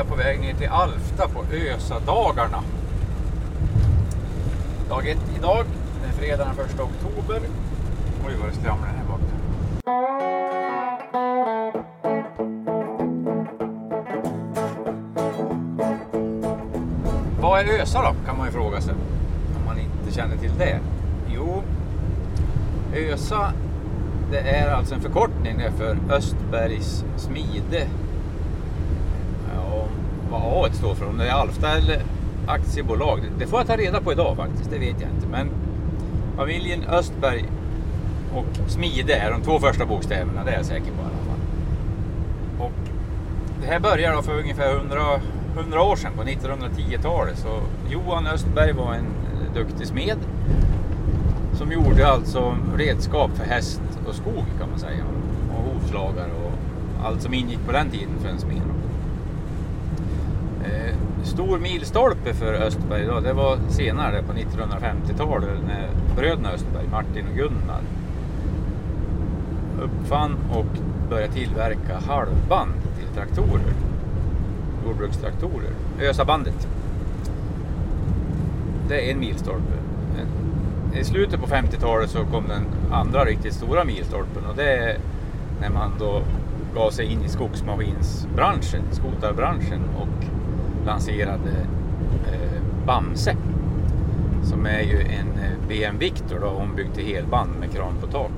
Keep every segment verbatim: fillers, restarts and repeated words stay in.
jag på väg ner till Alfta på Ösa-dagarna. Dag ett idag, det är fredag den första oktober. Oj vad det skramlar här bak. Vad är Ösa då, kan man ju fråga sig, om man inte känner till det. Jo, Ösa, det är alltså en förkortning för Östbergs smide. Ja, vad A-et står för, om det är Alfta eller aktiebolag, det får jag ta reda på idag faktiskt, det vet jag inte. Men familjen Östberg och smide är de två första bokstäverna, det är jag säker på i alla fall. Och det här börjar då för ungefär hundra, hundra år sedan, på nittonhundratiotalet. Så Johan Östberg var en duktig smed som gjorde alltså redskap för häst och skog, kan man säga, och hovslagare och allt som ingick på den tiden för en smed. Eh, stor milstolpe för Östberg då, det var senare på nittonhundrafemtiotalet när bröderna Östberg, Martin och Gunnar, uppfann och började tillverka halvband till traktorer, jordbrukstraktorer. Ösabandet, det är en milstolpe. I slutet på femtiotalet så kom den andra riktigt stora milstolpen, och det är när man då gav sig in i skogsmaskinsbranschen, skotarbranschen, och lanserade eh, Bamse, som är ju en B M W Victor då, ombyggd till helband med kran på tak.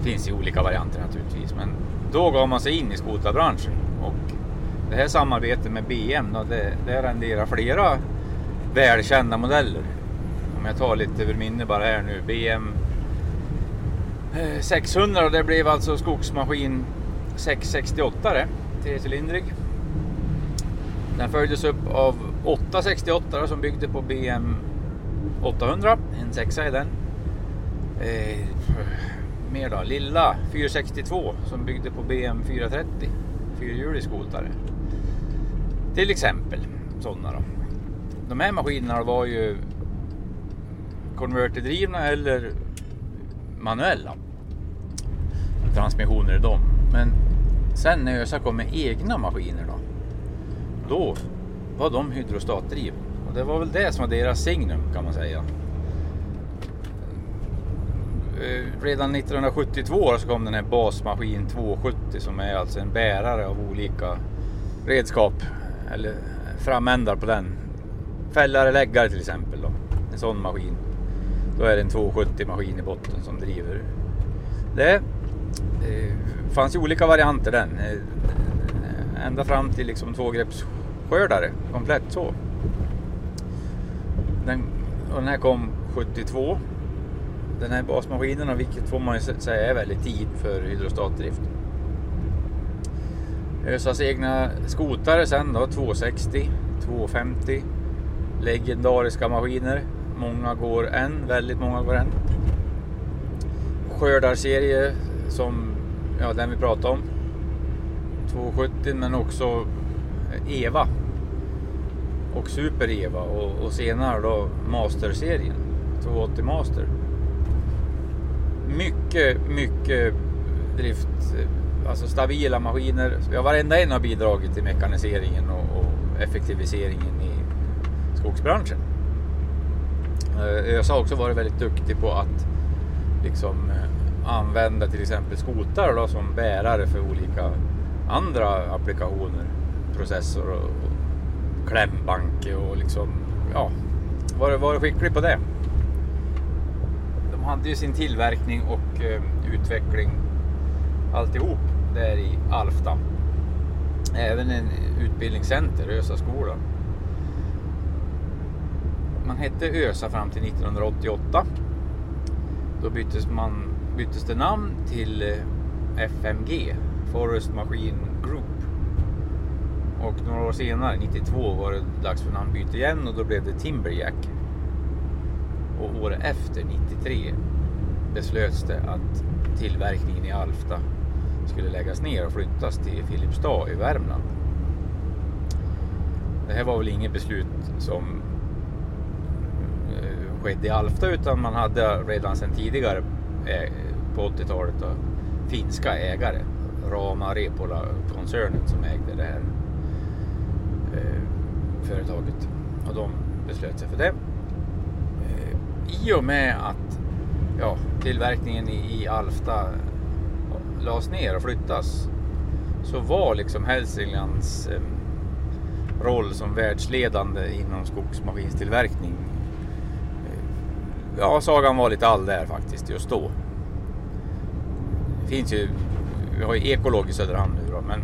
Finns i olika varianter naturligtvis, men då gav man sig in i skotarbranschen, och det här samarbetet med B M då, det, det renderar flera välkända modeller. Om jag tar lite över minne bara här nu, B M sexhundra, det blev alltså skogsmaskin sexhundrasextioåtta, trecylindrig. Den följdes upp av åttahundrasextioåtta som byggde på B M åttahundra, en sexa i den. Eh, mer då, lilla fyrahundrasextiotvå som byggde på B M fyrahundratrettio, fyrhjulig skotare. Till exempel sådana då. De här maskinerna var ju konverterdrivna eller manuella transmissioner i dem. Men sen när Ösa kom med egna maskiner då, då var de hydrostatdriv, och det var väl det som var deras signum, kan man säga. Redan nittonhundrasjuttiotvå så kom den här basmaskin tvåhundrasjuttio, som är alltså en bärare av olika redskap eller framändar på den, fällare, läggare till exempel då. En sån maskin, då är det en tvåhundrasjuttio maskin i botten som driver det. Det fanns ju olika varianter den, ända fram till liksom tvågreppsskördare komplett så. Den, och den här kom sjuttiotvå, den här basmaskinen, och vilket får man ju säga är väldigt tid för hydrostatdrift. Ösas egna skotare sen då, tvåhundrasextio, tvåhundrafemtio, legendariska maskiner. Många går än, väldigt många går än. Skördarserie som, ja, den vi pratar om, tvåhundrasjuttio, men också Eva och Super Eva, och, och senare då Master-serien, tvåhundraåttio Master. Mycket, mycket drift, alltså stabila maskiner. Ja, varenda en har bidragit till mekaniseringen och, och effektiviseringen i skogsbranschen. Ösa har också varit väldigt duktig på att liksom använda till exempel skotar då, som bärare för olika andra applikationer, processor och, och klämbanke och liksom, ja, var, var skicklig på det. De hade ju sin tillverkning och eh, utveckling alltihop där i Alfta. Även en utbildningscenter, Ösa skolan. Man hette Ösa fram till nittonhundraåttioåtta. Då byttes, man, byttes det namn till F M G, Forest Machine Group. Och några år senare, nittiotvå, var det dags för namnbyte igen, och då blev det Timberjack. Och året efter, nittiotre, beslöts det att tillverkningen i Alfta skulle läggas ner och flyttas till Filipstad i Värmland. Det här var väl inget beslut som skedde i Alfta, utan man hade redan sedan tidigare på åttiotalet då, finska ägare, Rama Repola-koncernen som ägde det här eh, företaget, och de beslöt sig för det. Eh, I och med att ja, tillverkningen i, i Alfta lades ner och flyttas, så var liksom Hälsinglands eh, roll som världsledande inom skogsmaskinstillverkning, ja, sagan var lite all där faktiskt just då. Det finns ju, vi har ju Ekolog i Söderhamn nu då, men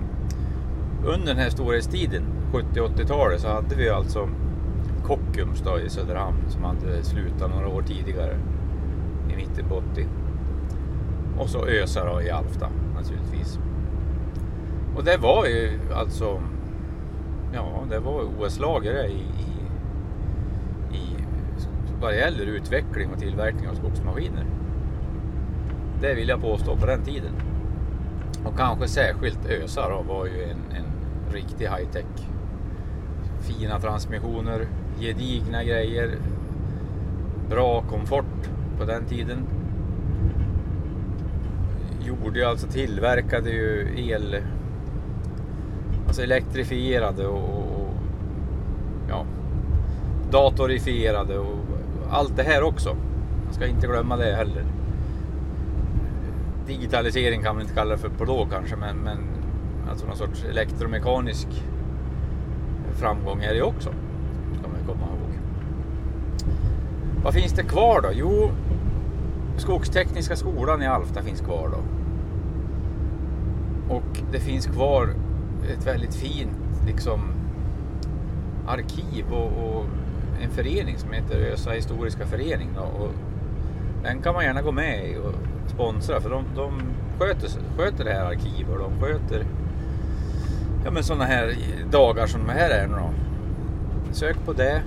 under den här storhetstiden, sjuttio-åttiotalet, så hade vi alltså Kockums då i Söderhamn som hade slutat några år tidigare i mitten på åttio. Och så Ösa då i Alfta naturligtvis. Och det var ju alltså, ja, det var O S-lagare i, i, i vad det gäller utveckling och tillverkning av skogsmaskiner. Det vill jag påstå på den tiden. Och kanske särskilt Ösa då, var ju en, en riktig high-tech. Fina transmissioner, gedigna grejer, bra komfort på den tiden. Gjorde ju alltså, tillverkade ju el... Alltså elektrifierade och, och, och ja, datorifierade och allt det här också. Man ska inte glömma det heller. Digitalisering kan man inte kalla det för på då kanske, men, men alltså någon sorts elektromekanisk framgång är det också, ska man komma ihåg. Vad finns det kvar då? Jo, Skogstekniska skolan i Alfta finns kvar då. Och det finns kvar ett väldigt fint liksom arkiv och, och en förening som heter Ösa historiska förening då, och den kan man gärna gå med i och sponsra, för de, de sköter, sköter det här arkivet, och de sköter ja, men sådana här dagar som det här är nu då. Sök på det,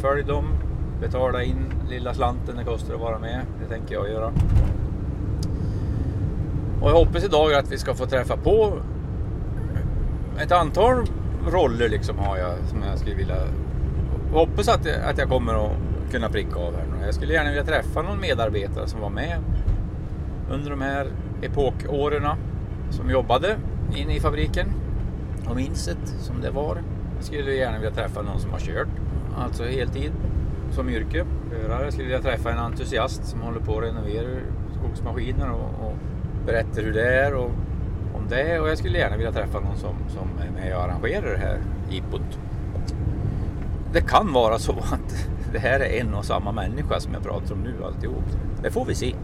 följ dem, betala in lilla slanten det kostar att vara med, det tänker jag göra. Och jag hoppas idag att vi ska få träffa på ett antal roller liksom, har jag som jag skulle vilja, hoppas att jag, att jag kommer att kunna pricka av här. Jag skulle gärna vilja träffa någon medarbetare som var med under de här epokåren, som jobbade inne i fabriken och minns det som det var. Jag skulle gärna vilja träffa någon som har kört, alltså heltid som yrke. Jag skulle vilja träffa en entusiast som håller på att renovera skogsmaskiner och, och berättar hur det är och om det, och jag skulle gärna vilja träffa någon som, som är med och arrangerar det här jippot. Det kan vara så att det här är en och samma människa som jag pratar om nu alltihop. Det får vi se.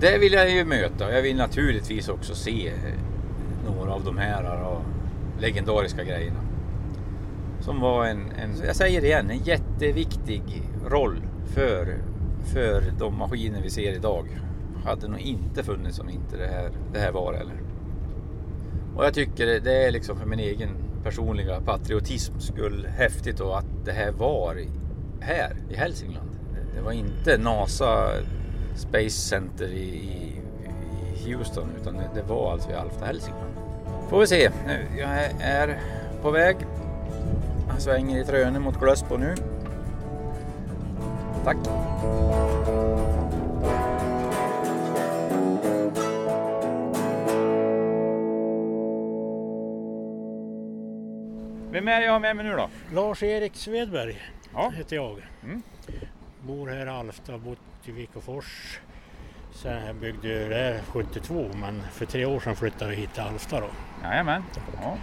Det vill jag ju möta. Jag vill naturligtvis också se några av de här och legendariska grejerna. Som var en, en, jag säger det igen, en jätteviktig roll för, för de maskiner vi ser idag. Hade nog inte funnits om inte det här, det här var eller. Och jag tycker det är liksom för min egen personliga patriotism skull häftigt då att det här var här i Hälsingland. Det var inte NASA Space Center i, i, i Houston, utan det var alltså i Alfta, Hälsingland. Får vi se, nu, jag är på väg. Jag svänger i Tröne mot Glösbo nu. Tack! Vem är jag med mig nu då? Lars-Erik Svedberg, ja, heter jag. Mm. Bor här i Alfta, bott i Vikofors. Sen här byggde jag där sjuttiotvå, men för tre år sedan flyttade vi hit till Alfta då. Jajamän. Ja.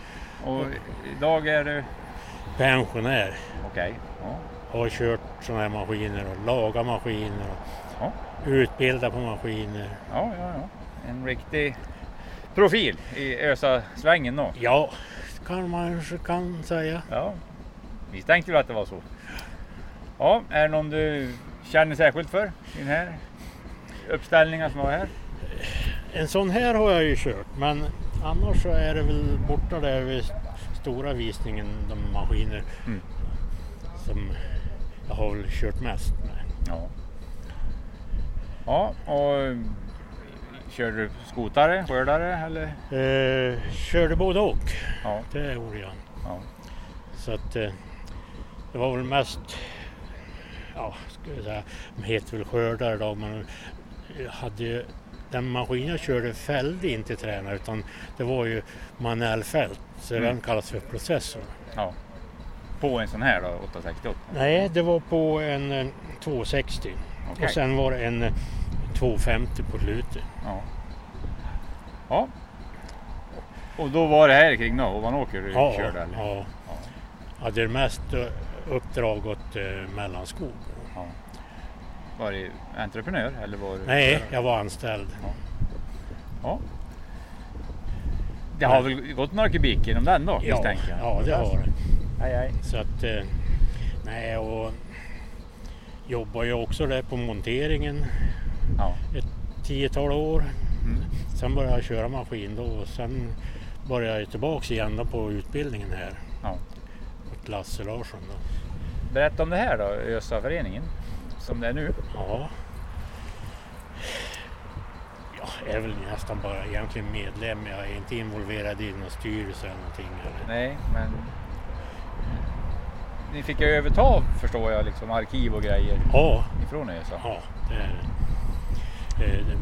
Och idag är du? Pensionär. Okej. Okay. Ja. Har kört sådana här maskiner och lagat maskiner och ja, utbildat på maskiner. Ja, ja, ja. En riktig profil i Ösa-svängen då. Ja, kan man kan säga. Ja, vi tänkte väl att det var så. Ja, är det någon du känner särskilt för i den här uppställningen som var här? En sån här har jag ju kört, men annars så är det väl borta där vid stora visningen, de maskiner mm. som jag har väl kört mest med. Ja, ja, och kör du skotare, skördare eller? Eh, körde både och. Ja. Det gjorde jag. Ja. Så att eh, det var väl mest, ja, skulle jag säga, heter väl skördare då, men hade ju den maskinen körde fällde inte tränare, utan det var ju manuellfält, så mm. den kallas för processor. Ja. På en sån här då, åttahundrasextio? Nej, det var på en eh, tvåhundrasextio. Okay. Och sen var det en eh, tvåhundrafemtio på slutet. Ja. Ja. Och då var det här kring Ovanåker du ja, körde? Eller? Ja, ja. Ja, det är mest uppdrag åt eh, Mellanskog. Ja. Var du entreprenör? Eller var du... Nej, jag var anställd. Ja. Ja. Det har ja. väl gått några kubik inom den då? Ja, ja det har det. Aj, aj. Så att, eh, nej, och jobbar jag också där på monteringen ja. ett tiotal år. Mm. Sen började jag köra maskin då, och sen började jag tillbaka igen då på utbildningen här. Ja. Åt Lasse Larsson då. Berätta om det här då, Ösaföreningen, som det är nu. Ja. Jag är väl nästan bara egentligen medlem, jag är inte involverad i någon styrelse eller någonting. Eller. Nej, men... Ni fick ju överta, förstår jag, liksom arkiv och grejer ja. ifrån er. Så. Ja, det är det, det,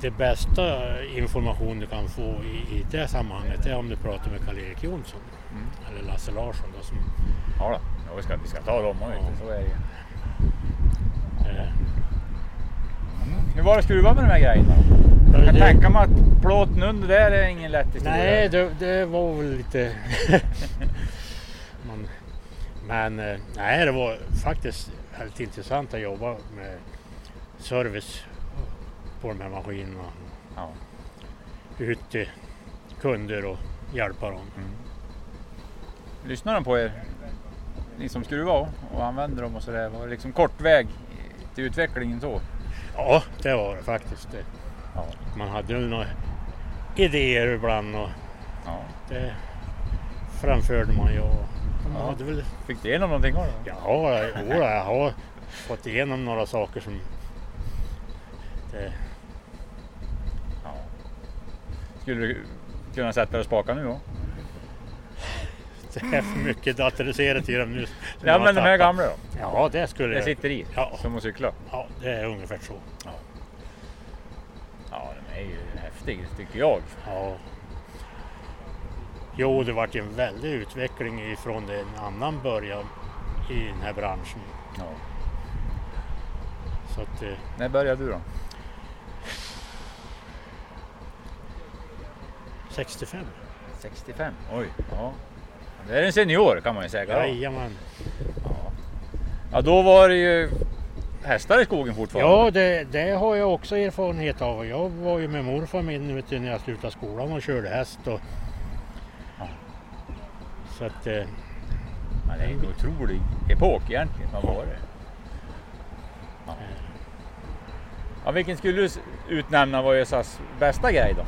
det bästa information du kan få i, i det sammanhanget är om du pratar med Karl-Erik Jonsson mm. eller Lasse Larsson. Då, som, ja, då. Ja vi, ska, vi ska ta dem och ja. så är det ju. Mm. Hur var det skruva med de här grejerna? Jag kan det, tänka mig att plåten under där är ingen lätt historia. Nej, det, det var väl lite... Man, men nej, det var faktiskt väldigt intressant att jobba med service på de här maskinerna. Ja. Ut till kunder och hjälpa dem. Mm. Lyssnar de på er? Ni som skruvar och använder dem och sådär. Var det liksom kort väg till utvecklingen så? Ja, det var det faktiskt. Det. Ja. Man hade ju några idéer ibland och ja. det framförde man ju. Ja, hade väl... Fick du igenom någonting då? Ja, ja, jag har fått igenom några saker som... Det... Ja. Skulle du kunna sätta dig och spaka nu då? Det är för mycket datoriserat i dem nu. Ja, men de här gamla då? Ja, det skulle jag. Det sitter i, ja. som att cykla. Ja, det är ungefär så. Ja, ja de är ju häftiga, tycker jag. Ja. Jo, det vart en väldig utveckling ifrån en annan början i den här branschen. Ja. Så att, eh... När började du då? sextiofem. sextiofem? Oj, ja. Det är en senior kan man ju säga. Jajamän. Ja. Ja, då var det ju hästar i skogen fortfarande. Ja, det, det har jag också erfarenhet av. Jag var ju med morfar min vet du, när jag slutade skolan och körde häst. Och... Så att, eh, ja, det är en otrolig epok egentligen. Vad var det? Ja. Ja, vilken skulle du utnämna var Ösas bästa grej då?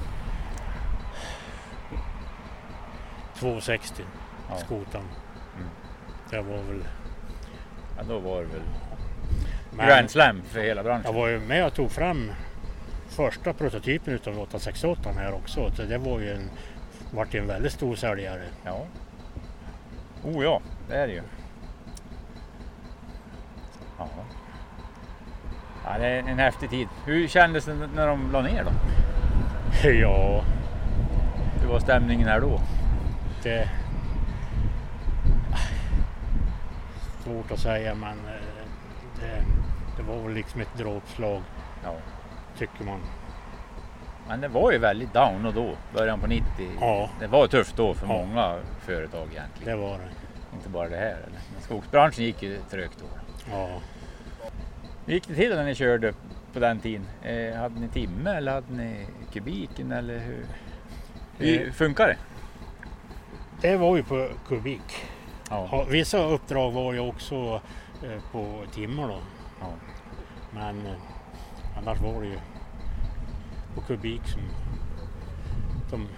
tvåhundrasextio, ja. skotan. Mm. Det var väl... Ja, då var det väl men, Grand Slam för hela branschen. Jag var ju med och tog fram första prototypen utav åttahundrasextioåtta här också. Så det var ju en, vart en väldigt stor säljare. Ja. Oh ja, det är det ju. Ja. Ja, det är en häftig tid. Hur kändes det när de la ner då? Ja. Hur var stämningen här då? Det... Svårt att säga, men det, det var väl liksom ett dråpslag, ja. tycker man. Men det var ju väldigt down och då, början på nittio. Ja. Det var tufft då för ja. många företag egentligen. Det var det. Inte bara det här. Eller? Men skogsbranschen gick ju trögt då. Ja. Hur gick det till när ni körde på den tiden? Eh, hade ni timme eller hade ni kubiken eller hur? Hur funkar det? Det var ju på kubik. Ja. Vissa uppdrag var ju också eh, på timmar då. Ja. Men eh, annars var det ju på kubik som de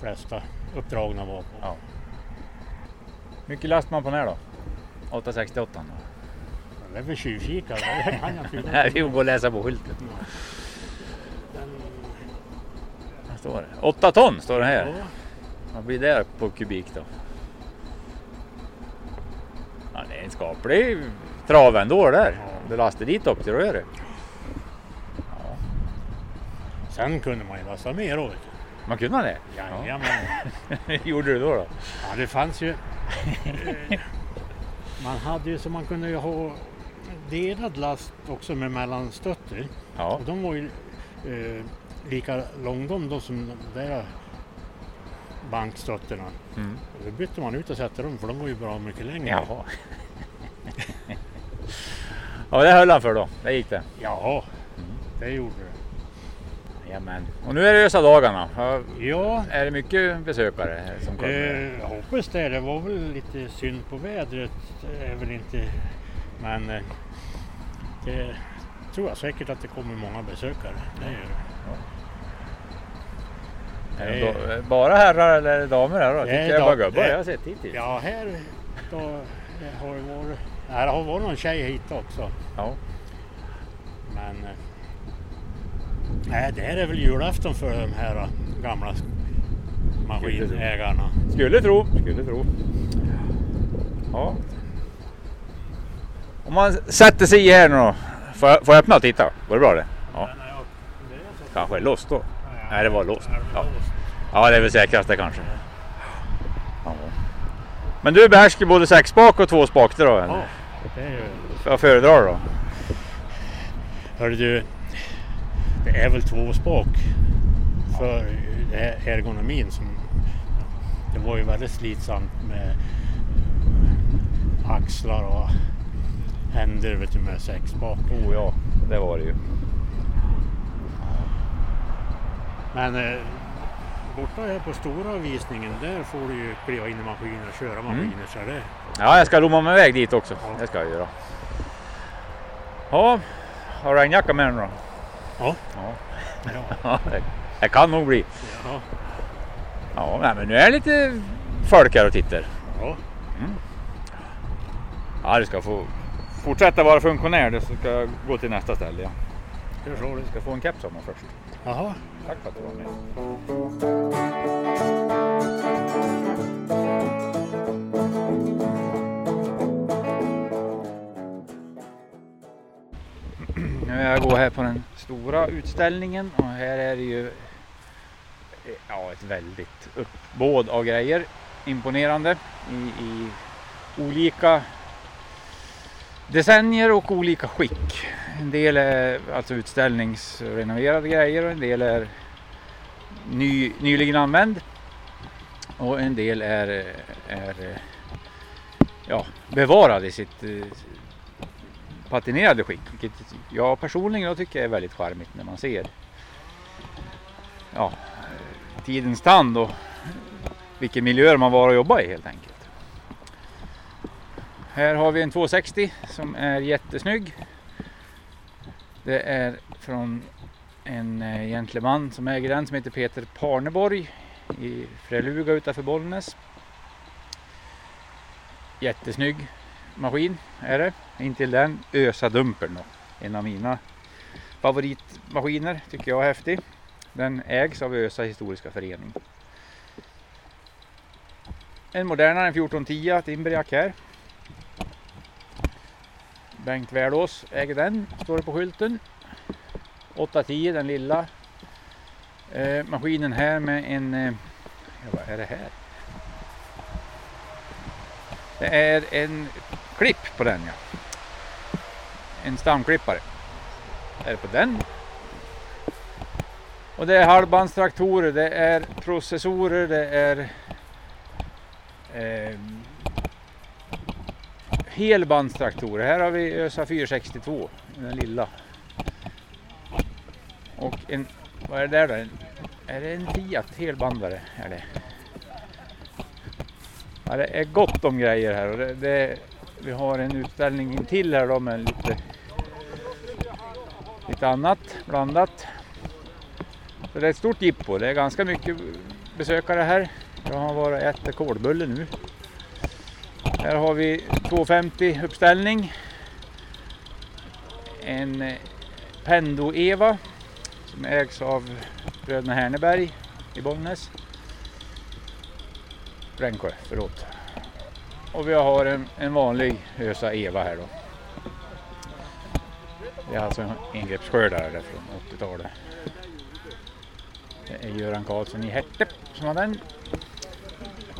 flesta uppdragna var på. Ja. Mycket last man på den här då? åttahundrasextioåtta då? Det är väl tjuvkikar. Nej, vi går och läsa på skylten. Ja. Här står det. åtta ton står det här. Ja. Vad blir det på kubik då? Ja, det är en skaplig trav ändå där. Ja. Du lastar dit upp till röret. Sen kunde man ju lasta mer då. Man kunde det? Ja, men gjorde du då då? Ja, det fanns ju... man hade ju så man kunde ju ha delad last också med mellanstötter. Ja. Och de var ju eh, lika långdom då som de där bankstötterna. Mm. Och då bytte man ut och sätter dem för de var ju bra mycket längre. Jaha. Ja, det höll han för då. Det gick det. Ja, mm. det gjorde det. Jamen. Och nu är det ösa dagarna. Ja. Är det mycket besökare som kommer? Eh, jag hoppas det. Det var väl lite synd på vädret. Det är väl inte... Men eh, det tror jag säkert att det kommer många besökare. Det är det. Ja. Är det då, bara herrar eller damer här då? Det är jag bara gubbar. Jag har sett hittills. Ja, här då, det har det varit... Nej, det har varit någon tjej hit också. Ja. Men... Eh, nej, det här är väl julafton för de här gamla maskinägarna. Skulle tro, skulle tro. Ja. Om man sätter sig i här nu då. Får jag, får jag öppna och titta? Var det bra det? Ja. Kanske är låst då? Nej, det var låst. Ja, ja det är väl säkrast det kanske. Ja. Men du behärskar både sex spak och två spak då? Eller? Ja, det är ju... Jag föredrar då. Hörde du... Det är väl två spak för ergonomin som det var ju väldigt slitsamt med axlar och händer vet du, med sex spak. Oh ja, det var det ju. Men eh, borta här på stora visningen där får du ju kliva in i maskiner och köra maskiner mm. så det. Ja, jag ska lomma mig väg dit också. Ja. Det ska jag göra. Ja, har du en jacka med dig då? Ja. Ja. Ja. Det kan nog bli. Ja. Ja, nej, men nu är det lite folk här och tittar. Ja. Mm. Ja, du ska få fortsätta vara funktionär. Du ska gå till nästa ställe, ja. Du ska få en keps av mig först. Jaha. Tack för att du var med. Nu jag går här på den stora utställningen och här är det ju ja, ett väldigt uppbåd av grejer, imponerande i, i olika decennier och olika skick. En del är alltså utställningsrenoverade grejer och en del är ny, nyligen använd och en del är, är ja, bevarad i sitt patinerade skick, vilket jag personligen tycker är väldigt charmigt när man ser ja, tidens tand och vilken miljö man var och jobba i helt enkelt. Här har vi en tvåhundrasextio som är jättesnygg. Det är från en gentleman som äger den som heter Peter Parneborg i Freluga utanför Bollnäs. Jättesnygg maskin är det, inte den ösa dumpen då. En av mina favoritmaskiner tycker jag är häftig. Den ägs av Ösa historiska förening. En modernare, en fjorton tio Timberjack här. Bengt Värdås äger den, står det på skylten. åtta tio den lilla eh, maskinen här med en eh, vad är det här? Det är en klipp på den, ja. En stamklippare. Är det på den? Och det är halvbandstraktorer, det är processorer, det är eh, helbandstraktorer. Här har vi Ösa fyrahundrasextiotvå, den lilla. Och en, vad är det där då? En, är det en Fiat helbandare? Är det? Ja, det är gott om grejer här och det, det, vi har en utställning till här då med lite, lite annat blandat. Så det är ett stort jippo, det är ganska mycket besökare här. Jag har varit och ätit kolbulle nu. Här har vi tvåhundrafemtio uppställning. En Pendo Eva som ägs av bröderna Herneberg i Bollnäs. Brännsjö, förlåt. Och vi har en, en vanlig Ösa Eva här då. Det är alltså en ingreppsskördare där från åttiotalet. Det är Göran Karlsson i Hertep som har den.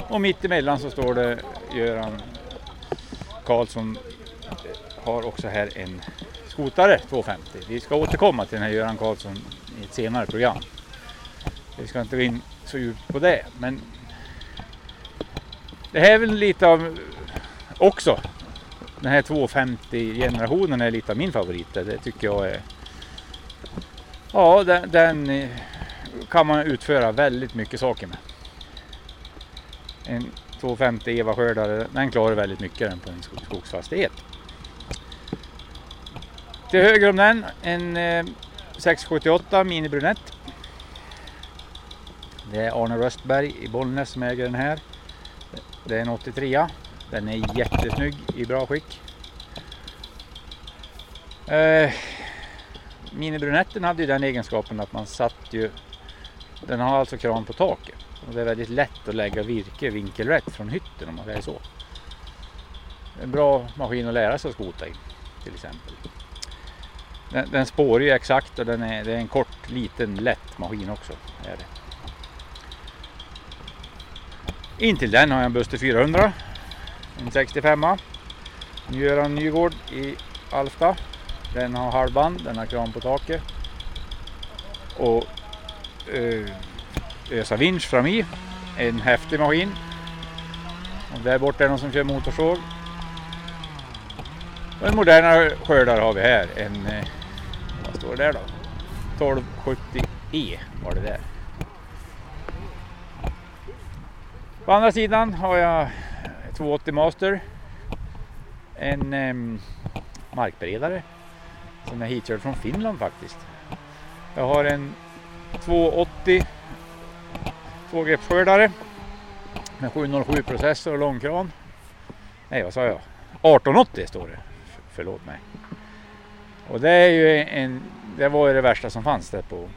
Och mitt emellan så står det Göran Karlsson har också här en skotare tvåhundrafemtio. Vi ska återkomma till den här Göran Karlsson i ett senare program. Vi ska inte gå in så djupt på det, men det här är väl lite av också. Den här tvåhundrafemtio-generationen är lite av min favorit. Det tycker jag är... Ja, den, den kan man utföra väldigt mycket saker med. En tvåhundrafemtio Eva-skördare, den klarar väldigt mycket den på en skogsfastighet. Till höger om den, en sex sjuttioåtta Mini Brunett. Det är Arne Röstberg i Bollnäs som äger den här. Det är en åttiotre. Den är jättesnygg, i bra skick. Eh, Minibrunetten hade ju den egenskapen att man satt ju... Den har alltså kran på taket. Och det är väldigt lätt att lägga virke vinkelrätt från hytten om man säger så. En bra maskin att lära sig att skota i, till exempel. Den, den spår ju exakt och den är, det är en kort, liten, lätt maskin också. Är det. Intill den har jag en Buster fyrahundra. En sextiofemma. Göran Nygård i Alfta. Den har halvband, den har kran på taket. Och eh, ösa vinsch fram i. En häftig maskin. Och där borta är någon som kör motorsåg. Och en modernare skördare har vi här. En, eh, vad står det där då? tolv sjuttio E var det där. På andra sidan har jag tvåhundraåttio Master, en eh, markberedare som är hitkörd från Finland faktiskt. Jag har en tvåhundraåttio tvågreppsskördare med sjuhundrasju processor och långkran. Nej, vad sa jag? arton åttio står det. F- förlåt mig. Och det är ju en, det var ju det värsta som fanns där på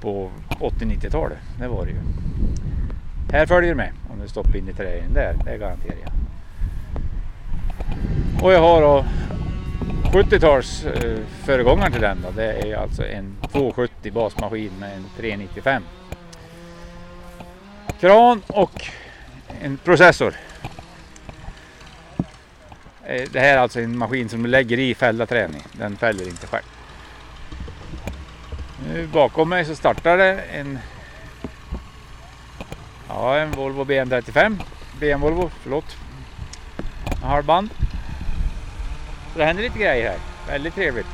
på åttio nittiotalet. Det var det ju. Här följer du med om du stoppar in i träden där, det garanterar jag. Och jag har då sjuttiotals eh, föregångaren till den då. Det är alltså en tvåhundrasjuttio basmaskin med en trehundranittiofem. Kran och en processor. Eh, det här är alltså en maskin som du lägger i fälla träning. Den fäller inte själv. Nu bakom mig så startar det en... Ja, en Volvo B M trettiofem. B M Volvo, förlåt. En halvband. Så det händer lite grejer här. Väldigt trevligt.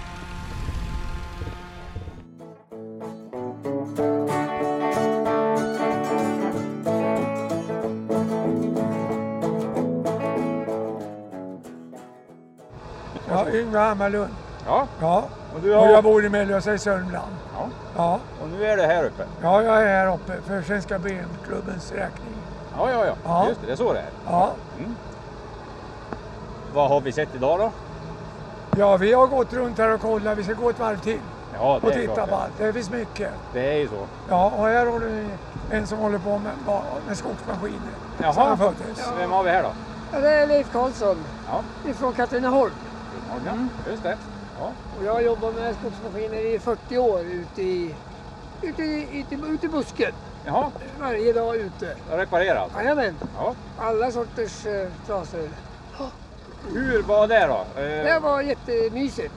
Ja, Yngve Hammarlund. Ja. Ja. Och, du har... och jag bor i Mellösa i Sörmland. Ja. Ja. Och nu är det här uppe? Ja, jag är här uppe för Svenska B M-klubbens räkning. Ja, ja, ja, ja. Just det, det är så det är. Ja. Mm. Vad har vi sett idag då? Ja, vi har gått runt här och kollat. Vi ska gå ett varv till. Ja, det och titta på allt. Det finns mycket. Det är ju så. Ja, och här har du en som håller på med, med skogsmaskiner. Jaha, ja. Vem har vi här då? Ja, det är Leif Karlsson. Ja. Ifrån Katrineholm. Mm. Just det. Ja. Och jag har jobbat med skogsmaskiner i fyrtio år ute i, ute i, ute, ute i busken. Jaha. Varje dag ute. Jag har reparerat? Jajamän. Ja. Alla sorters eh, trasor. Oh. Hur var det då? Eh... Det var jättemysigt.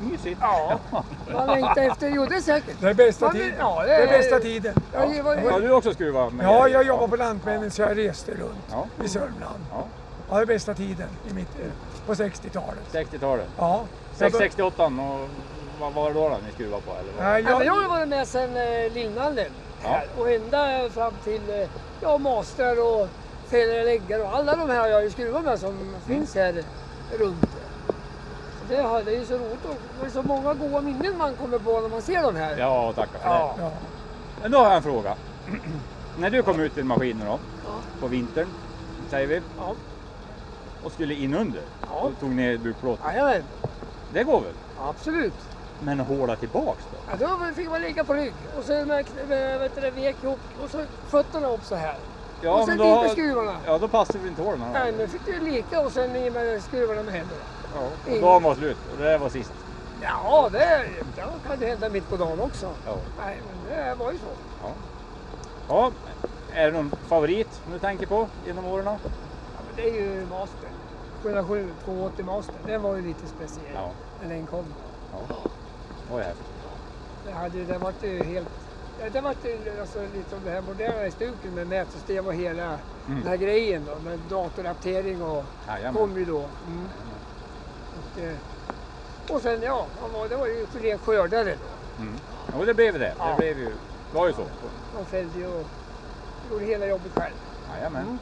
Mysigt? Ja. Man längtar efter, jo det är säkert. Det är bästa tiden. Man, ja, det, är... det är bästa tiden. Ja, ja. Var... ja du också skruva med. Ja, jag jobbar på Lantmännen så jag reste runt ja. I Sörmland. Ja. Ja, det är bästa tiden i mitt, på sextiotalet. sextiotalet? Ja. sextioåtta och vad var det då, då ni skruvade på? Eller vad? Ja, jag har varit med sedan eh, Lindvallen här, ja. Och ända fram till eh, ja, Master och Federläggare och alla de här jag har ju skruvat med som finns här runt. Så det, har, det är ju så roligt och det är så många goda minnen man kommer på när man ser de här. Ja, tackar för ja. Det. Ja. Men då har jag en fråga. När du kom ut till maskinen då, ja. På vintern, säger vi, ja. Och skulle in under, ja. Och tog ner bukplåten. Ja, jag vet. Det går väl? Absolut. Men håla tillbaks då? Ja, då fick man ligga på rygg och så med, med, vet du, vek ihop och så fötterna upp så här. Ja, och sen dit med skruvarna. Ja, då passade vi inte hålen. Nej, men fick du lika och sen i med skruvarna med händerna. Ja, och då var slut och det var sist. Ja, det, det kan ju hända mitt på dagen också. Ja. Nej, men det var ju så. Ja. Ja, är det någon favorit som du tänker på genom åren? Ja, men det är ju Master. sju sju två åttio Master, den var ju lite speciell ja. När den kom. Ja. Vad är det? Det hade ju, den var ju helt... Det var alltså, lite som det här moderna i stuken med mätsystem och hela mm. den här grejen då, med datoraptering och jajamän. Kom ju då. Mm. Mm. Och, och sen ja, det var ju för en skördare då. Mm. Ja, det blev det. Ja. Det blev ju, det var ju så. Ja, de fällde ju och gjorde hela jobbet själv. Jajamän. Mm.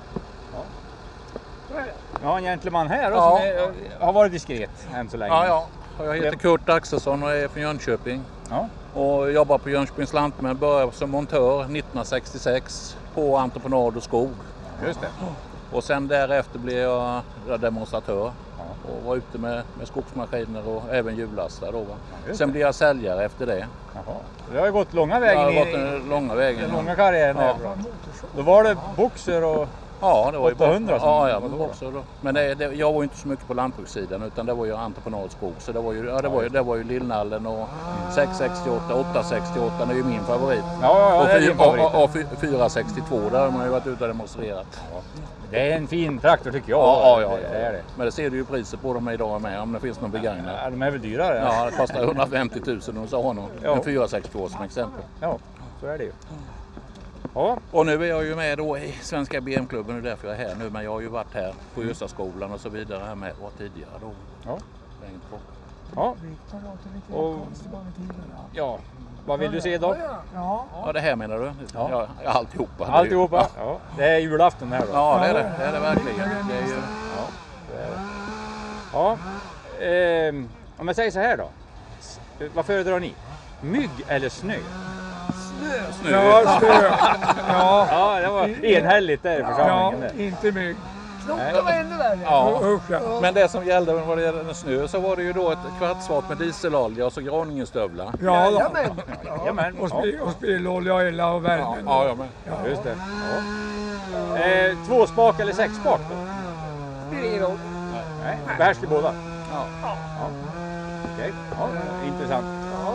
Ja. Så är det. Jag har en gentleman här då, ja. Som är, har varit diskret än så länge. Ja, ja. Jag heter Kurt Axelsson och är från Jönköping. Ja. Och jobbar på Jönköpings Lantmän, började som montör nittonhundrasextiosex på entreprenad och skog. Just det. Och sen därefter blev jag demonstratör och var ute med, med skogsmaskiner och även hjullastare. Ja, sen blev jag säljare efter det. Jaha. Det har ju gått långa vägen. Det har gått en, i, långa vägen. Den långa karriären ja. Där. Då var det boxer och... Ja, det var ju åttahundra. Ja, ja, men också. Men det, det, jag var inte så mycket på lantbrukssidan utan det var ju entreprenadskog. Så det var ju, ja, det var ju, det var ju Lillnallen och sex sextioåtta, åtta sextioåtta det är ju min favorit. Ja, ja, ja. Och fyra sextiotvå där man har ju varit ute och demonstrerat. Ja. Det är en fin traktor tycker jag. Ja, ja, ja, ja. Det är det. Men det ser du ju priset på dem idag med om det finns någon begagnad. Ja, de är väl dyrare. Ja, det kostar hundrafemtio tusen om så har någon. Ja. En fyra sextiotvå som exempel. Ja, så är det ju. Ja. Och nu är jag ju med då i Svenska B M-klubben och därför jag är här nu. Men jag har ju varit här på Göstaskolan och så vidare här med och tidigare då. Ja. På. Ja. Och, ja. Vad vill du se då? Ja. Ja, det här menar du? Ja. Ja, alltihopa. Alltihopa. Ja. Ja. Det är julafton här då. Ja, det är det. Det är det verkligen. Det är ju... Ja. Det är det. Ja. Ehm, om jag säger så här då. Vad föredrar ni? Mygg eller snö? Snö. Ja, snö. Ja. Ja, det var enhälligt där i församlingen. Ja, inte mygg. Snoka var ännu värre. Ja. Usch, ja. Men det som gällde var det den snö så var det ju då ett kvartsvart med dieselolja och så graningenstövlar. Ja, ja, men. Ja, men. Och, sp och spillolja, illa och värme. Ja, ja, men. Ja. Just det. Ja. Eh, två spak eller sex spak då? Spiller roll. Nej, behärskar båda. Ja. Ja. Okej, ja, intressant. Ja.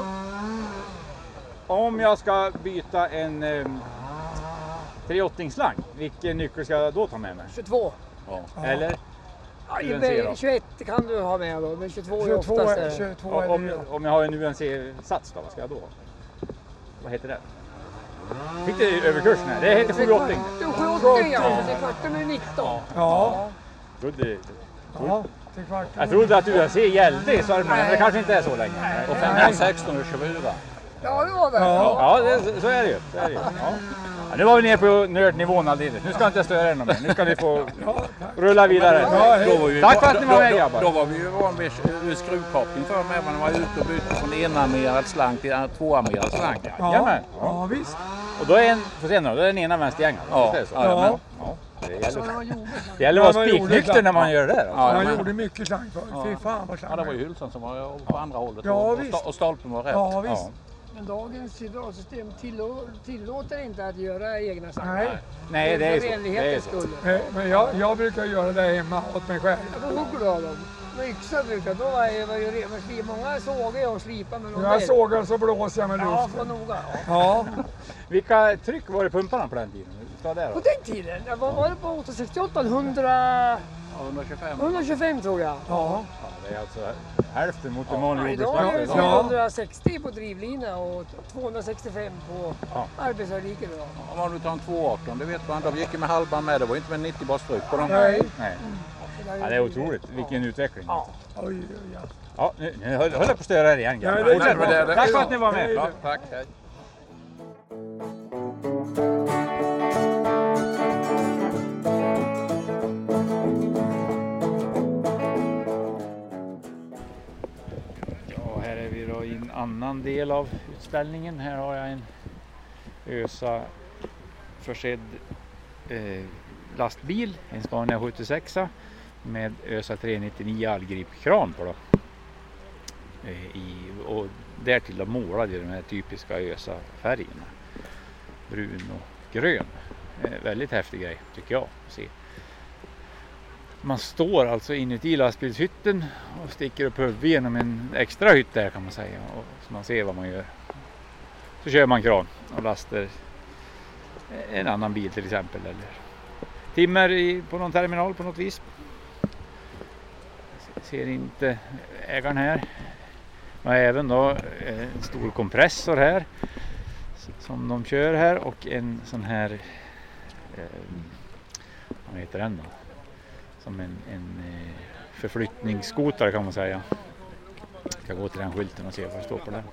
Om jag ska byta en um, trettioåtta-slang, vilken nyckel ska jag då ta med mig? tjugotvå. Ja. Eller? Ja, i, tjugoett kan du ha med då, men tjugotvå, tjugotvå är oftast är, tjugotvå ja, om, om jag har en U N C-sats då, vad ska jag då? Vad heter det? Fick du överkursen här? Det heter sjuhundraåttio. sjuhundraåttio, ja. Det är kvarten med nitton. Ja. Ja. Jag trodde att U N C gällde i Sverige, men det kanske inte är så länge. Nej. Och femton, sexton och tjugofyra. Ja, det var det. Ja, det, så är det ju. Så är det ju. Ja. Ja, nu var vi ner på nördnivån alldeles. Nu ska jag inte störa ännu mer. Nu ska vi få rulla vidare. Ja, vi tack för att ni var med, grabbar. Då, då var vi ju van vid skruvkoppling för mig. Man var ute och bytte från enarmerad slang till tvåarmerad slang. Ja, ja. Ja. Ja, visst. Och då är en, får se nu, då är den ena vänstergängan. Ja, det är så. Ja. Ja. Det gäller, det gäller att vara spiknykter när man gör det. Alltså. Ja, man men... gjorde mycket slang för. Ja. Fy fan vad slang. Ja, det var ju hylsan som var på andra hållet. Ja, och, visst. Och stolpen var rätt. Ja, visst. Ja. Men dagens hydraulsystem tillåter inte att göra egna slangar. Nej, nej, det är så. Det är så. Men jag, jag brukar göra det hemma åt mig själv. Ja, då hugger du av dem. Med yxa brukar jag. Då var ju redan många sågar jag och slipar med dem. Jag sågar så blåser jag med luft. Ja, för noga. Ja. Ja. Vilka tryck var det pumparna på den tiden? Där, på den tiden? Vad var det på åttahundrasextioåtta? hundra... hundratjugofem. hundratjugofem tror jag. Ja. Ja, det är alltså hälften mot en vanlig jordbrukstraktor. Idag är det tvåhundrasextio på drivlina och tvåhundrasextiofem på ja. Arbetsarriken. Ja, om du tar en tvåhundraarton, det vet man. De gick ju med halvan med, det var inte med nittio bars tryck på dem. Nej. Nej. Mm. Ja, det är otroligt. Vilken ja. Utveckling. Ja. Oj, oj, oj. Ja, nu, nu höll jag på att störa er igen. Ja, det, det, det, det. Tack för att ni var med. Ja, tack, hej. I en annan del av utställningen. Här har jag en ösa försedd eh, lastbil, en Scania sjuttiosex med ösa tre nittionio allgripkran på då. Eh, i, och därtill målade i de här typiska ösa färgerna. Brun och grön. Eh, väldigt häftig grej tycker jag att se. Man står alltså inuti lastbilshytten och sticker upp huvudet genom en extra hytt där, kan man säga, och så man ser vad man gör. Så kör man kran och lastar en annan bil till exempel, eller timmer i, på någon terminal på något vis. Jag ser inte ägaren här. Och även då en stor kompressor här som de kör här, och en sån här eh, vad heter den då? Som en, en förflyttningsskotare, kan man säga. Jag ska gå till den skylten och se vad det står på den.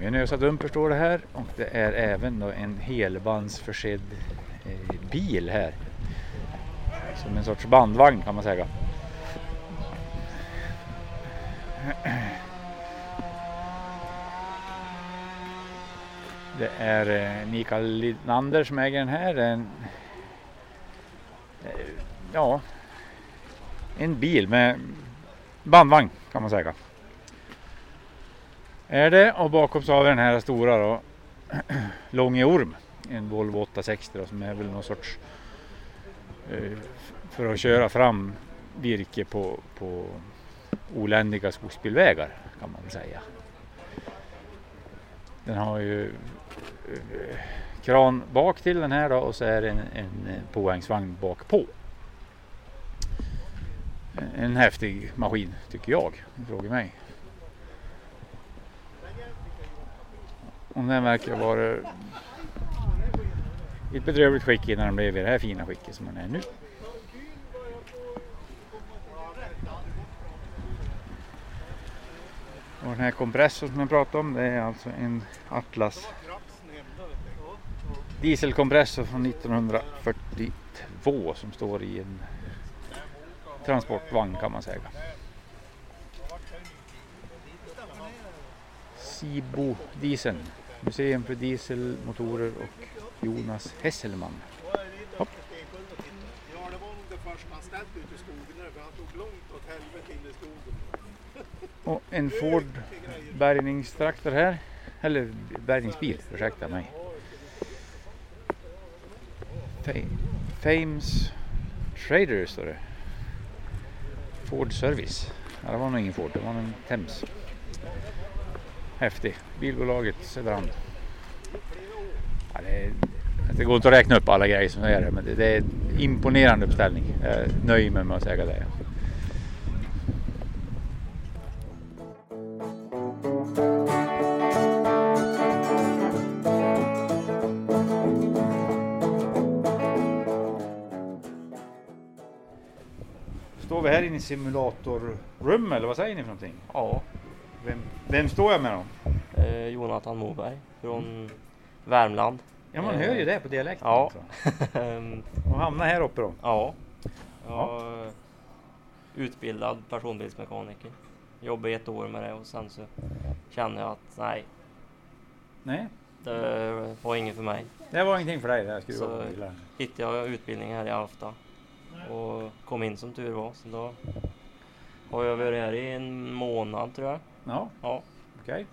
En nösadumper står det här, och det är även då en helbandsförsedd eh, bil här. Som en sorts bandvagn, kan man säga. Det är eh, Mikael Lidnander som äger den här. En, eh, ja, en bil med bandvagn, kan man säga. Är det, och bakom så har vi den här stora då, Långe Orm, en Volvo åtta sextio då, som är väl någon sorts eh, för att köra fram virke på, på oländiga skogsbilvägar, kan man säga. Den har ju eh, kran bak till den här då, och så är det en, en påhängsvagn bak på. En, en häftig maskin, tycker jag, frågar mig. Och den verkar vara i ett bedrövligt skick innan den blev i det här fina skicket som den är nu. Och den här kompressorn som jag pratade om, det är alltså en Atlas dieselkompressor från nittonhundrafyrtiotvå som står i en transportvagn, kan man säga. Sibo Diesel. Museum för dieselmotorer och Jonas Hesselman. Hopp. Ja, det var nog det första man ställt ut i skogen där, för han tog långt åt helvete in i skogen. Och en Ford bärgningstraktor här, eller bärgningsbil, ursäkta mig. Thames Trader står det. Ford Service. Ja, det var nog ingen Ford, det var en Thames. Häftig. Bilbolaget Söderhamn. Ja, det, det går inte att räkna upp alla grejer som det är, men det, det är en imponerande beställning. Jag är nöjd med mig att säga det. Står vi här inne i simulatorrum, eller vad säger ni för någonting? Ja. Vem, vem står jag med då? Eh, Jonathan Moberg från mm. Värmland. Ja, man hör ju det på dialekten. Ja. Och hamnar här uppe då? Ja. ja. Utbildad personbilsmekaniker. Jobbade ett år med det, och sen så kände jag att nej. Nej? Det var inget för mig. Det var ingenting för dig? Där skulle så hittade jag utbildning här i Alfta. Och kom in som tur var. Så då har jag varit här i en månad, tror jag. Ja, ja. Okej. Okay.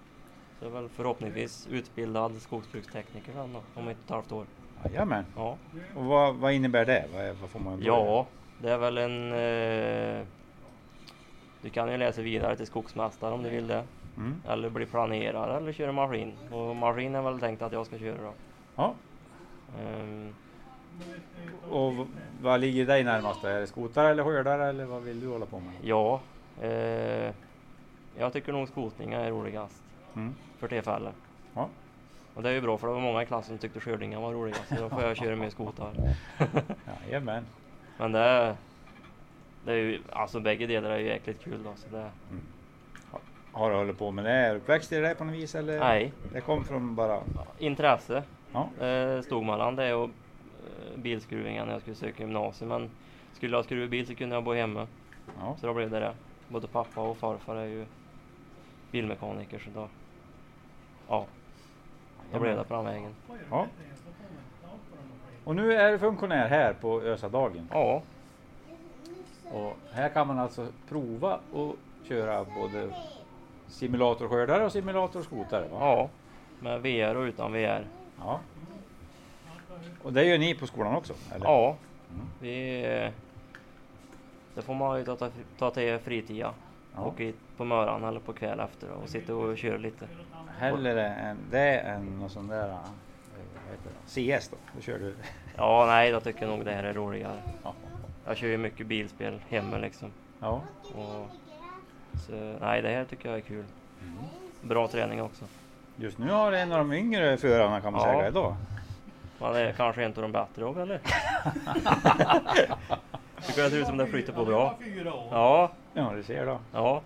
Så jag är väl förhoppningsvis utbildad skogsbrukstekniker sedan då, om ett och ett halvt år. Jajamän. Ja. Och vad, vad innebär det? Vad, vad får man ja, det är väl en... Eh, du kan ju läsa vidare till skogsmästare om du vill det. Mm. Eller bli planerare eller köra maskin. Och maskin är väl tänkt att jag ska köra då. Ja. Um, Och vad ligger dig närmast? Är det skotar eller skördare, eller vad vill du hålla på med? Ja, eh, jag tycker nog skotningar är roligast mm. för tillfället. Ja. Och det är ju bra, för det var många i klassen som tyckte skördningar var roligast, så då får jag köra med skotar. Jajamän. Men det är, det är ju, alltså bägge delar är ju jäkligt kul då. Så det är. Mm. Har du hållit på med det? Är du uppväxt i det där på något vis? Eller? Nej. Det kom från bara... Intresse. Ja. Eh, Stogmallan, det är och bilskruvningar när jag skulle söka gymnasium, men skulle jag skruva bil så kunde jag bo hemma. Ja. Så då blev det det. Både pappa och farfar är ju bilmekaniker, så då ja, då blev det på den vägen. Ja. Och nu är du funktionär här på Ösadagen. Ja. Och här kan man alltså prova och köra både simulatorskördare och simulatorskotare, va? Ja, med V R och utan V R. Ja. Och det gör ni på skolan också? Eller? Ja, mm. vi, då får man ju ta, ta till fritida. Ja. Och på morgonen eller på kväll efter och sitta och köra lite. Hellre än det än någon sån där vad heter C S då? Då kör du. Ja, nej, jag tycker nog det här är roligare. Ja. Jag kör ju mycket bilspel hemma liksom. Ja. Och, så, nej, det här tycker jag är kul. Mm. Bra träning också. Just nu har det en av de yngre förarna kan man ja. säga idag. Man är kanske inte de bättre av eller? Tycker jag ser ut som det flyter på bra. Ja. Ja, du ser då. Ja.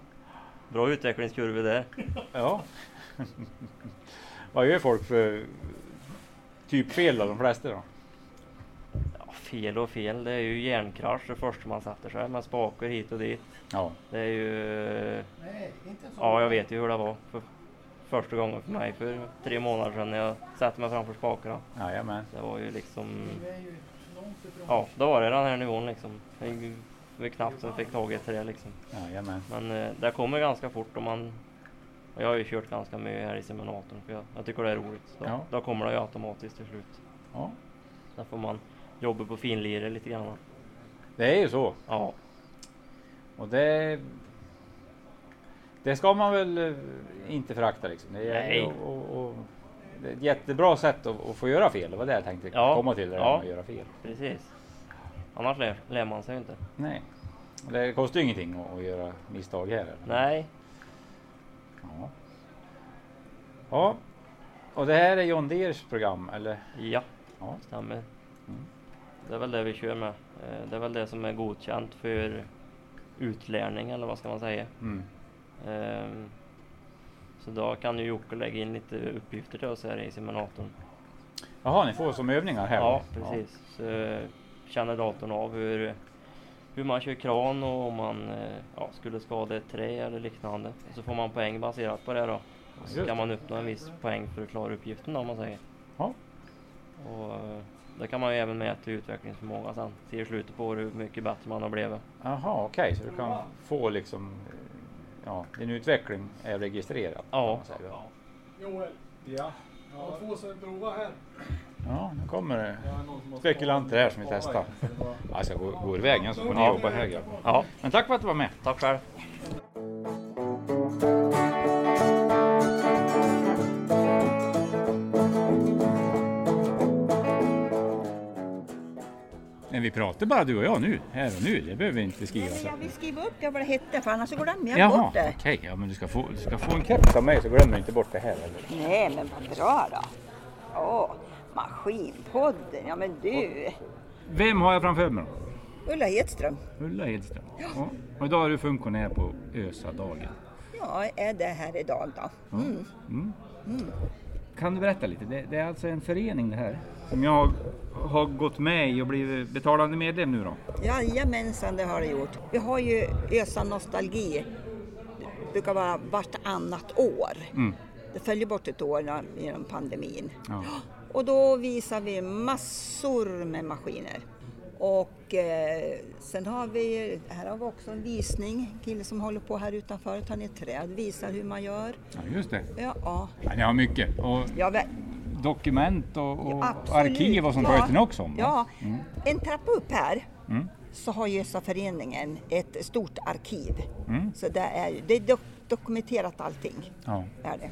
Bra utvecklingskurva där. Ja. Vad gör folk för typ fel av de flesta då? Ja, fel och fel. Det är ju hjärnkrasch det första man sätter sig. Man spakar hit och dit. Ja. Det är ju... Nej, inte så. Ja, jag vet ju hur det var. För första gången för mig för tre månader sedan när jag satte mig framför spakarna. Jajamän. Det var ju liksom... Ja, då var det den här nivån liksom. Vi knappt som fick taget till det liksom. Jajamän. Men eh, det kommer ganska fort och man... Och jag har ju kört ganska mycket här i simulatorn för jag, jag tycker det är roligt. Då, ja. då kommer det ju automatiskt till slut. Ja. Där får man jobba på finlire lite grann. Det är ju så. Ja. Och det... Det ska man väl inte förakta liksom. Det är, Nej. Och, och, och, det är ett jättebra sätt att, att få göra fel. Det var det jag tänkte ja. komma till. Det ja. Att göra fel. Precis. Annars lär, lär man sig inte. Nej. Det kostar ju ingenting att, att göra misstag här. Eller? Nej. Ja. Ja. Och det här är John Deers program, eller? Ja, ja. stämmer. Mm. Det är väl det vi kör med. Det är väl det som är godkänt för utlärning, eller vad ska man säga. Mm. Um, så då kan ju Jocke lägga in lite uppgifter till oss här i simulatorn. Jaha, ni får som övningar här? Ja, precis. Ja. Så känner datorn av hur, hur man kör kran och om man ja, skulle skada ett trä eller liknande. Så får man poäng baserat på det då. Och så kan man uppnå en viss poäng för att klara uppgiften om man säger. Ja. Och då kan man ju även mäta utvecklingsförmåga sen. Till slutet på hur mycket bättre man har blivit. Jaha, okej. Okay. Så du kan få liksom... Ja, din utveckling är registrerad. Ja. Joel. Ja. Ja. Få sig prova här. Ja, nu kommer det. Spekulanter här som vi testar. Jag ska gå, gå ur vägen så får ni jobba höger. Ja. Men tack för att du var med. Tack själv. Men vi pratar bara du och jag nu, här och nu, det behöver vi inte skriva. Nej, jag vill skriva upp det vad det hette, för annars så glömmer jag Jaha, bort det. Jaha, okej, okay. Ja, men du ska, få, du ska få en keps av mig så glömmer jag inte bort det här. Eller? Nej, men vad bra då. Åh, Maskinpodden, ja men du. Vem har jag framför mig då? Ulla Hedström. Ulla Hedström. Ja. Ja. Och idag är du funktionär på ÖSA-dagen. Ja, är det här idag då. Mm. Mm. Mm. Mm. Kan du berätta lite? Det, det är alltså en förening det här som jag har gått med i och blivit betalande medlem nu då? Jajamensan, det har det gjort. Vi har ju ÖSA Nostalgi, det brukar vara vartannat år. Mm. Det följer bort ett år genom pandemin. Ja. Och då visar vi massor med maskiner. Och eh, sen har vi, här har vi också en visning, kille som håller på här utanför, tar ner träd, visar hur man gör. Ja, just det. Ja, ja. Ja, ni har mycket. Och ja, vi... dokument och, och ja, arkiv och sånt sköter ni också om. Ja, mm. En trappa upp här mm. så har ÖSA-föreningen ett stort arkiv. Mm. Så det är, det är do- dokumenterat allting. Ja. Det är det.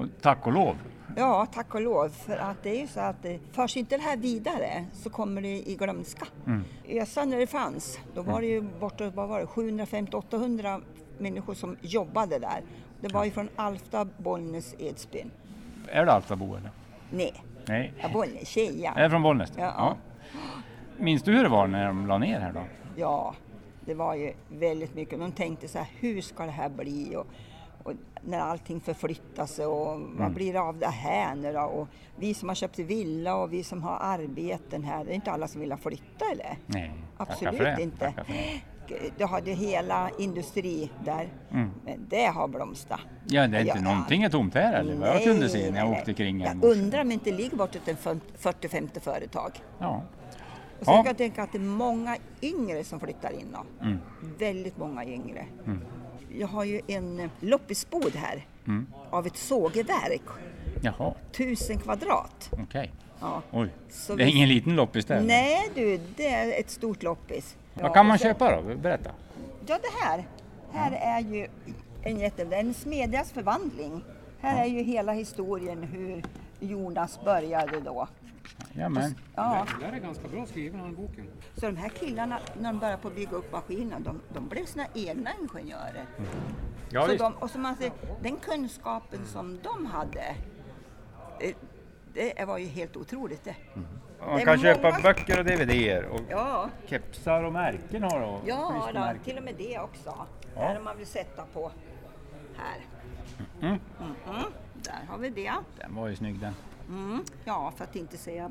Och tack och lov. Ja, tack och lov. För att det är ju så att förs inte det här vidare så kommer det i glömska. Mm. ÖSA när det fanns, då var det ju bortåt, vad var det, sjuhundrafemtio till åttahundra människor som jobbade där. Det var ju från Alfta, Bollnäs, Edsbyn. Är det Alftabo eller? Nej. Nej. Ja, Bollnäs, tjeja. Är det från Bollnäs? Ja, ja. Minns du hur det var när de la ner här då? Ja, det var ju väldigt mycket. De tänkte så här, hur ska det här bli? Och Och när allting förflyttas och mm. vad blir det av det här nu då? Och vi som har köpt villa och vi som har arbeten här, det är inte alla som vill flytta eller? Nej, absolut för det. Inte. För det. Du hade hela industri där, mm. men det har blomstrat. Ja, det är inte jag, någonting är tomt här eller? Nej, jag kunde se när jag åkte kring. Jag undrar om inte ligger bortåt en fyrtio till femtio företag. Ja. Och sen ja. kan jag tänka att det är många yngre som flyttar in då. Mm. Väldigt många yngre. Mm. Jag har ju en loppisbod här mm. av ett sågverk Jaha. Tusen kvadrat. Okej. Okay. Ja. Oj. Så det är vi... ingen liten loppis där? Nej du, det är ett stort loppis. Ja, vad kan man så... köpa då? Berätta. Ja, det här. Här är ju en jätte... en smedjas förvandling. Här ja. är ju hela historien hur Jonas började då. Jamen. Ja. Det där är ganska bra skriven i boken. Så de här killarna, när de började på att bygga upp maskinen, de, de blev sina egna ingenjörer. Mm. Ja, så de, och som man säger, den kunskapen som de hade, det var ju helt otroligt det. Mm. Man det kan många... köpa böcker och D V D-er och ja. kepsar och märken har de. Ja, då, till och med det också. Ja. Där man vill sätta på här. Mm. Mm. Mm. Där har vi det. Den var ju snygg den. Mm. Ja, för att inte säga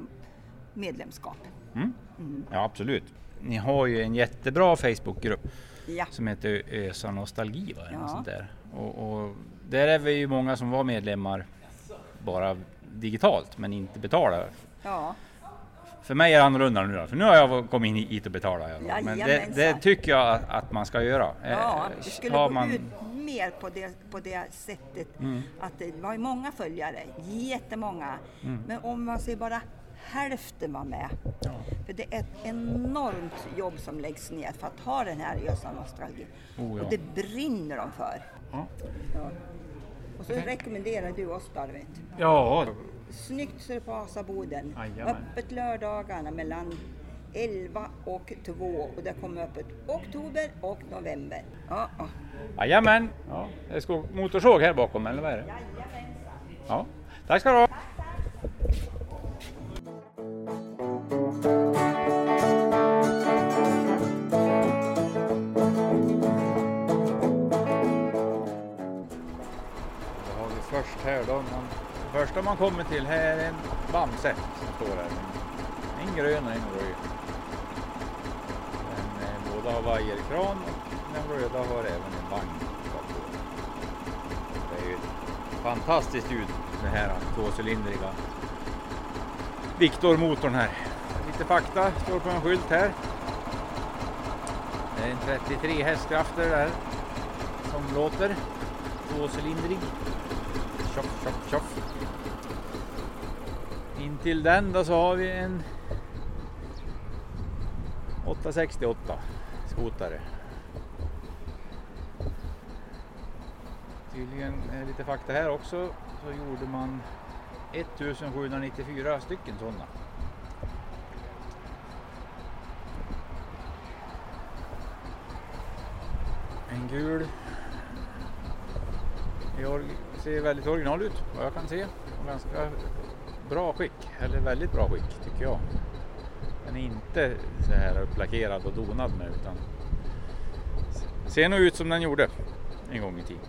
medlemskap. Mm. Mm. Ja, absolut. Ni har ju en jättebra Facebookgrupp ja. som heter Ösa Nostalgi. Va? Ja. Sånt där. Och, och där är vi ju många som var medlemmar bara digitalt men inte betalar. Ja. För mig är det annorlunda nu då, för nu har jag kommit in hit och betalar. Jag ja, men det, det tycker jag att man ska göra. Ja, det skulle gå man... ut mer på det, på det sättet. Mm. Att det var många följare, jättemånga. Mm. Men om man ser bara hälften var med. Ja. För det är ett enormt jobb som läggs ner för att ha den här Ösa Nostalgi. Oh, ja. Och det brinner de för. Ja. Ja. Och så rekommenderar du oss då, vet du. Ja. Snyggt så det på Asaboden. Ajamän. Öppet lördagarna mellan elva och två. Och det kommer öppet oktober och november. Ja. Jajamän. Ja. Det ska motorsåg här bakom, eller vad är det? Jajamän. Ja. Tack ska du ha. Tack, tack. Först här då, man, första man kommer till här är en Bamse som står här. En grön och en röd. Den, båda har vajerkran och den röda har även en vagn. Det är ju ett fantastiskt ljud det här tvåcylindriga Victor-motorn här. Lite fakta står på en skylt här. Det är en trettiotre hästkrafter där som låter tvåcylindrig. Tjoff, tjoff, tjoff. Intill den då så har vi en åtta sextioåtta skotare. Tydligen lite fakta här också, så gjorde man sjuttonhundranittiofyra stycken sådana. En gul. Jag ser väldigt original ut vad jag kan se. Ganska bra skick, eller väldigt bra skick tycker jag. Den är inte så här plakerad och donad med, utan ser nog ut som den gjorde en gång i tiden.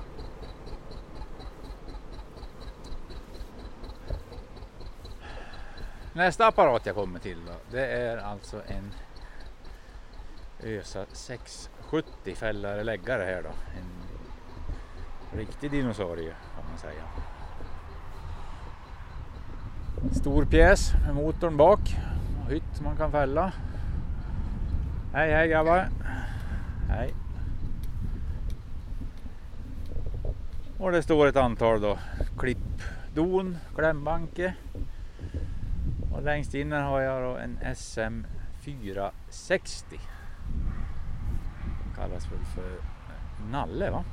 Nästa apparat jag kommer till då, det är alltså en Ösa sexhundrasjuttio fällare läggare här då. En riktig dinosaurie kan man säga. Stor pjäs med motorn bak och hytt man kan fälla. Hej hej grabbar. Hej. Och det står ett antal då. Klipp, don, klämbanke. Och längst in har jag då en S M fyrahundrasextio. Kallas väl för Nalle va?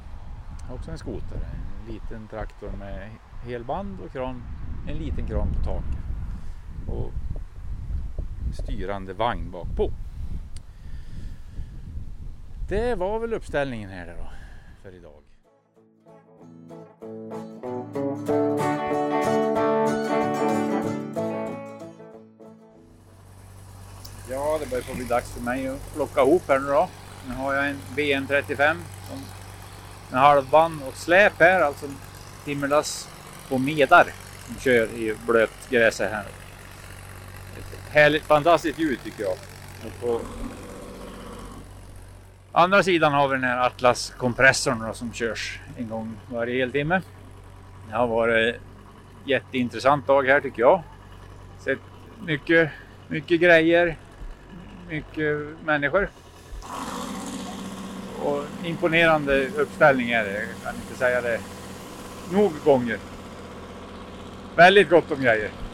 Också en skoter, en liten traktor med helband och kran, en liten kran på taket och styrande vagn bakpå. Det var väl uppställningen här då för idag. Ja, det börjar få bli dags för mig att plocka ihop här nu då. Nu har jag en B N trettiofem som med halvband och släp här, alltså timmerlass på medar som kör i blöt gräs här. Ett härligt, fantastiskt ljud tycker jag. Och på andra sidan har vi den här Atlas-kompressorn då, som körs en gång varje heltimme. Det har varit en jätteintressant dag här tycker jag. Sett mycket, mycket grejer, mycket människor. Och imponerande uppställningar, jag kan inte säga det nog gånger. Väldigt gott om grejer.